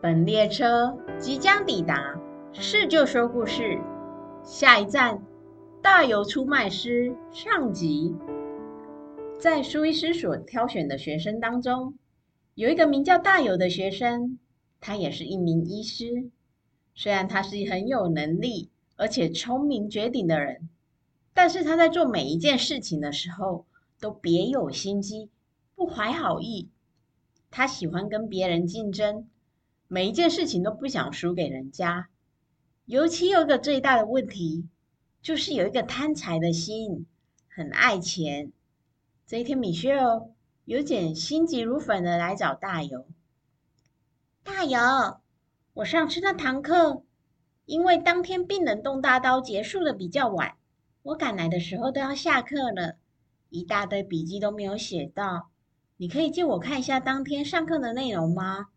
本列车即将抵达是就说故事，下一站大游出卖师上集。在苏医师所挑选的学生当中，有一个名叫大游的学生，他也是一名医师。虽然他是很有能力而且聪明绝顶的人，但是他在做每一件事情的时候都别有心机，不怀好意。他喜欢跟别人竞争，每一件事情都不想输给人家，尤其有一个最大的问题，就是有一个贪财的心，很爱钱。这一天Michelle有点心急如焚的来找大游。大游，我上次那堂课，因为当天病人动大刀结束的比较晚，我赶来的时候都要下课了，一大堆笔记都没有写到，你可以借我看一下当天上课的内容吗？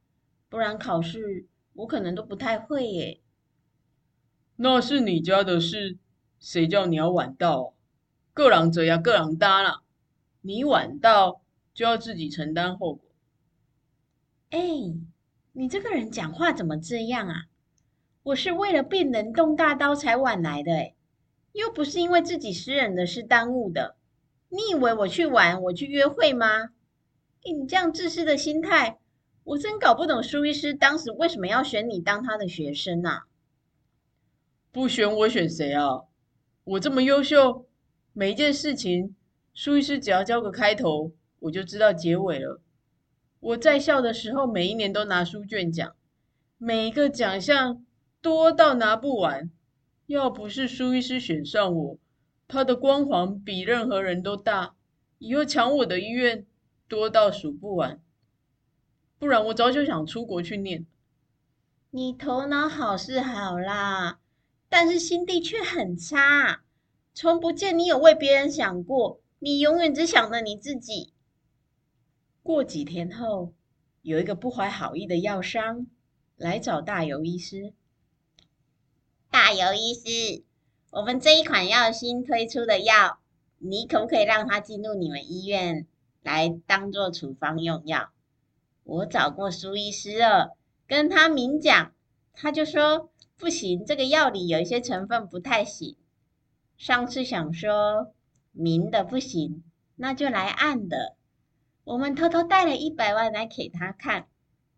不然考试我可能都不太会耶。那是你家的事，谁叫你要晚到？各人这呀，各人搭啦。你晚到就要自己承担后果。你这个人讲话怎么这样啊？我是为了病人动大刀才晚来的耶，又不是因为自己私人的事耽误的。你以为我去玩，我去约会吗？你这样自私的心态，我真搞不懂苏医师当时为什么要选你当他的学生啊。不选我选谁啊？我这么优秀，每一件事情苏医师只要交个开头，我就知道结尾了。我在校的时候每一年都拿书卷奖，每一个奖项多到拿不完，要不是苏医师选上我，他的光环比任何人都大，以后抢我的医院多到数不完，不然我早就想出国去念。你头脑好是好啦，但是心地却很差，从不见你有为别人想过，你永远只想着你自己。过几天后，有一个不怀好意的药商来找大游医师。大游医师，我们这一款药新推出的药，你可不可以让它进入你们医院来当做处方用药？我找过苏医师了，跟他明讲，他就说不行，这个药里有一些成分不太行。上次想说明的不行，那就来暗的。我们偷偷带了100万来给他看，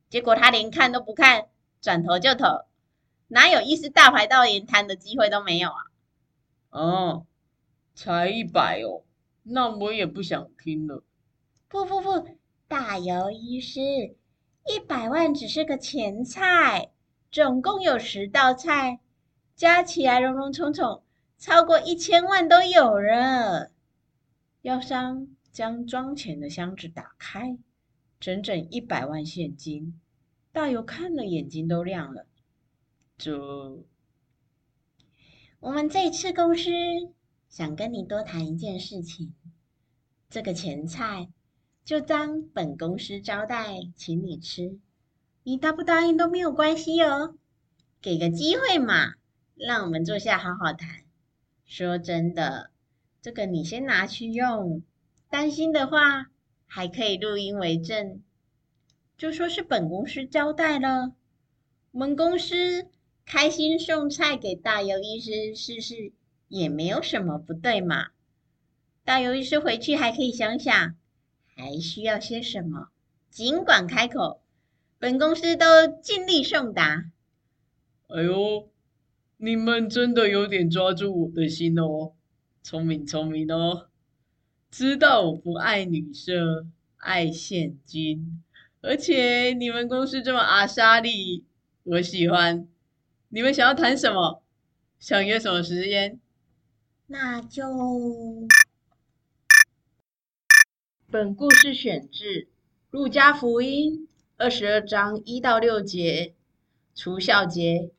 结果他连看都不看，转头就投。哪有医师大牌到连谈的机会都没有啊？才100哦，那我也不想听了。不，大游医师，100万只是个前菜，总共有10道菜，加起来隆隆冲冲，超过1000万都有了。药商将装钱的箱子打开，整整100万现金，大游看了眼睛都亮了。我们这次公司想跟你多谈一件事情，这个前菜就当本公司招待请你吃，你答不答应都没有关系哦，给个机会嘛，让我们坐下好好谈。说真的，这个你先拿去用，担心的话还可以录音为证，就说是本公司招待了，我们公司开心送菜给大游医师试试也没有什么不对嘛。大游医师回去还可以想想还需要些什么，尽管开口，本公司都尽力送达。你们真的有点抓住我的心哦，聪明哦，知道我不爱女色，爱现金，而且你们公司这么阿莎力，我喜欢。你们想要谈什么？想约什么时间？那就……本故事选自《路加福音》22章1-6节。除酵节，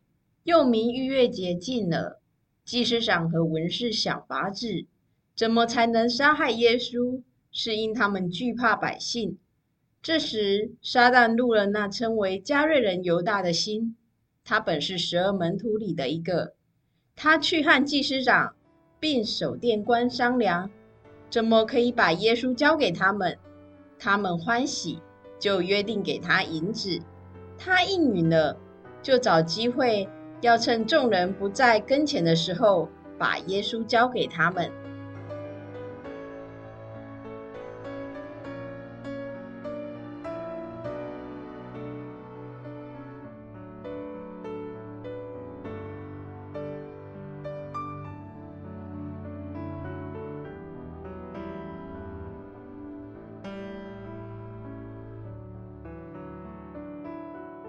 又名逾越节近了，祭司长和文士想法子，怎么才能杀害耶稣，是因他们惧怕百姓。这时，撒旦入了那称为加略人犹大的心，他本是12门徒里的一个。他去和祭司长并守殿官商量，怎么可以把耶稣交给他们？他们欢喜，就约定给他银子，他应允了，就找机会要趁众人不在跟前的时候把耶稣交给他们。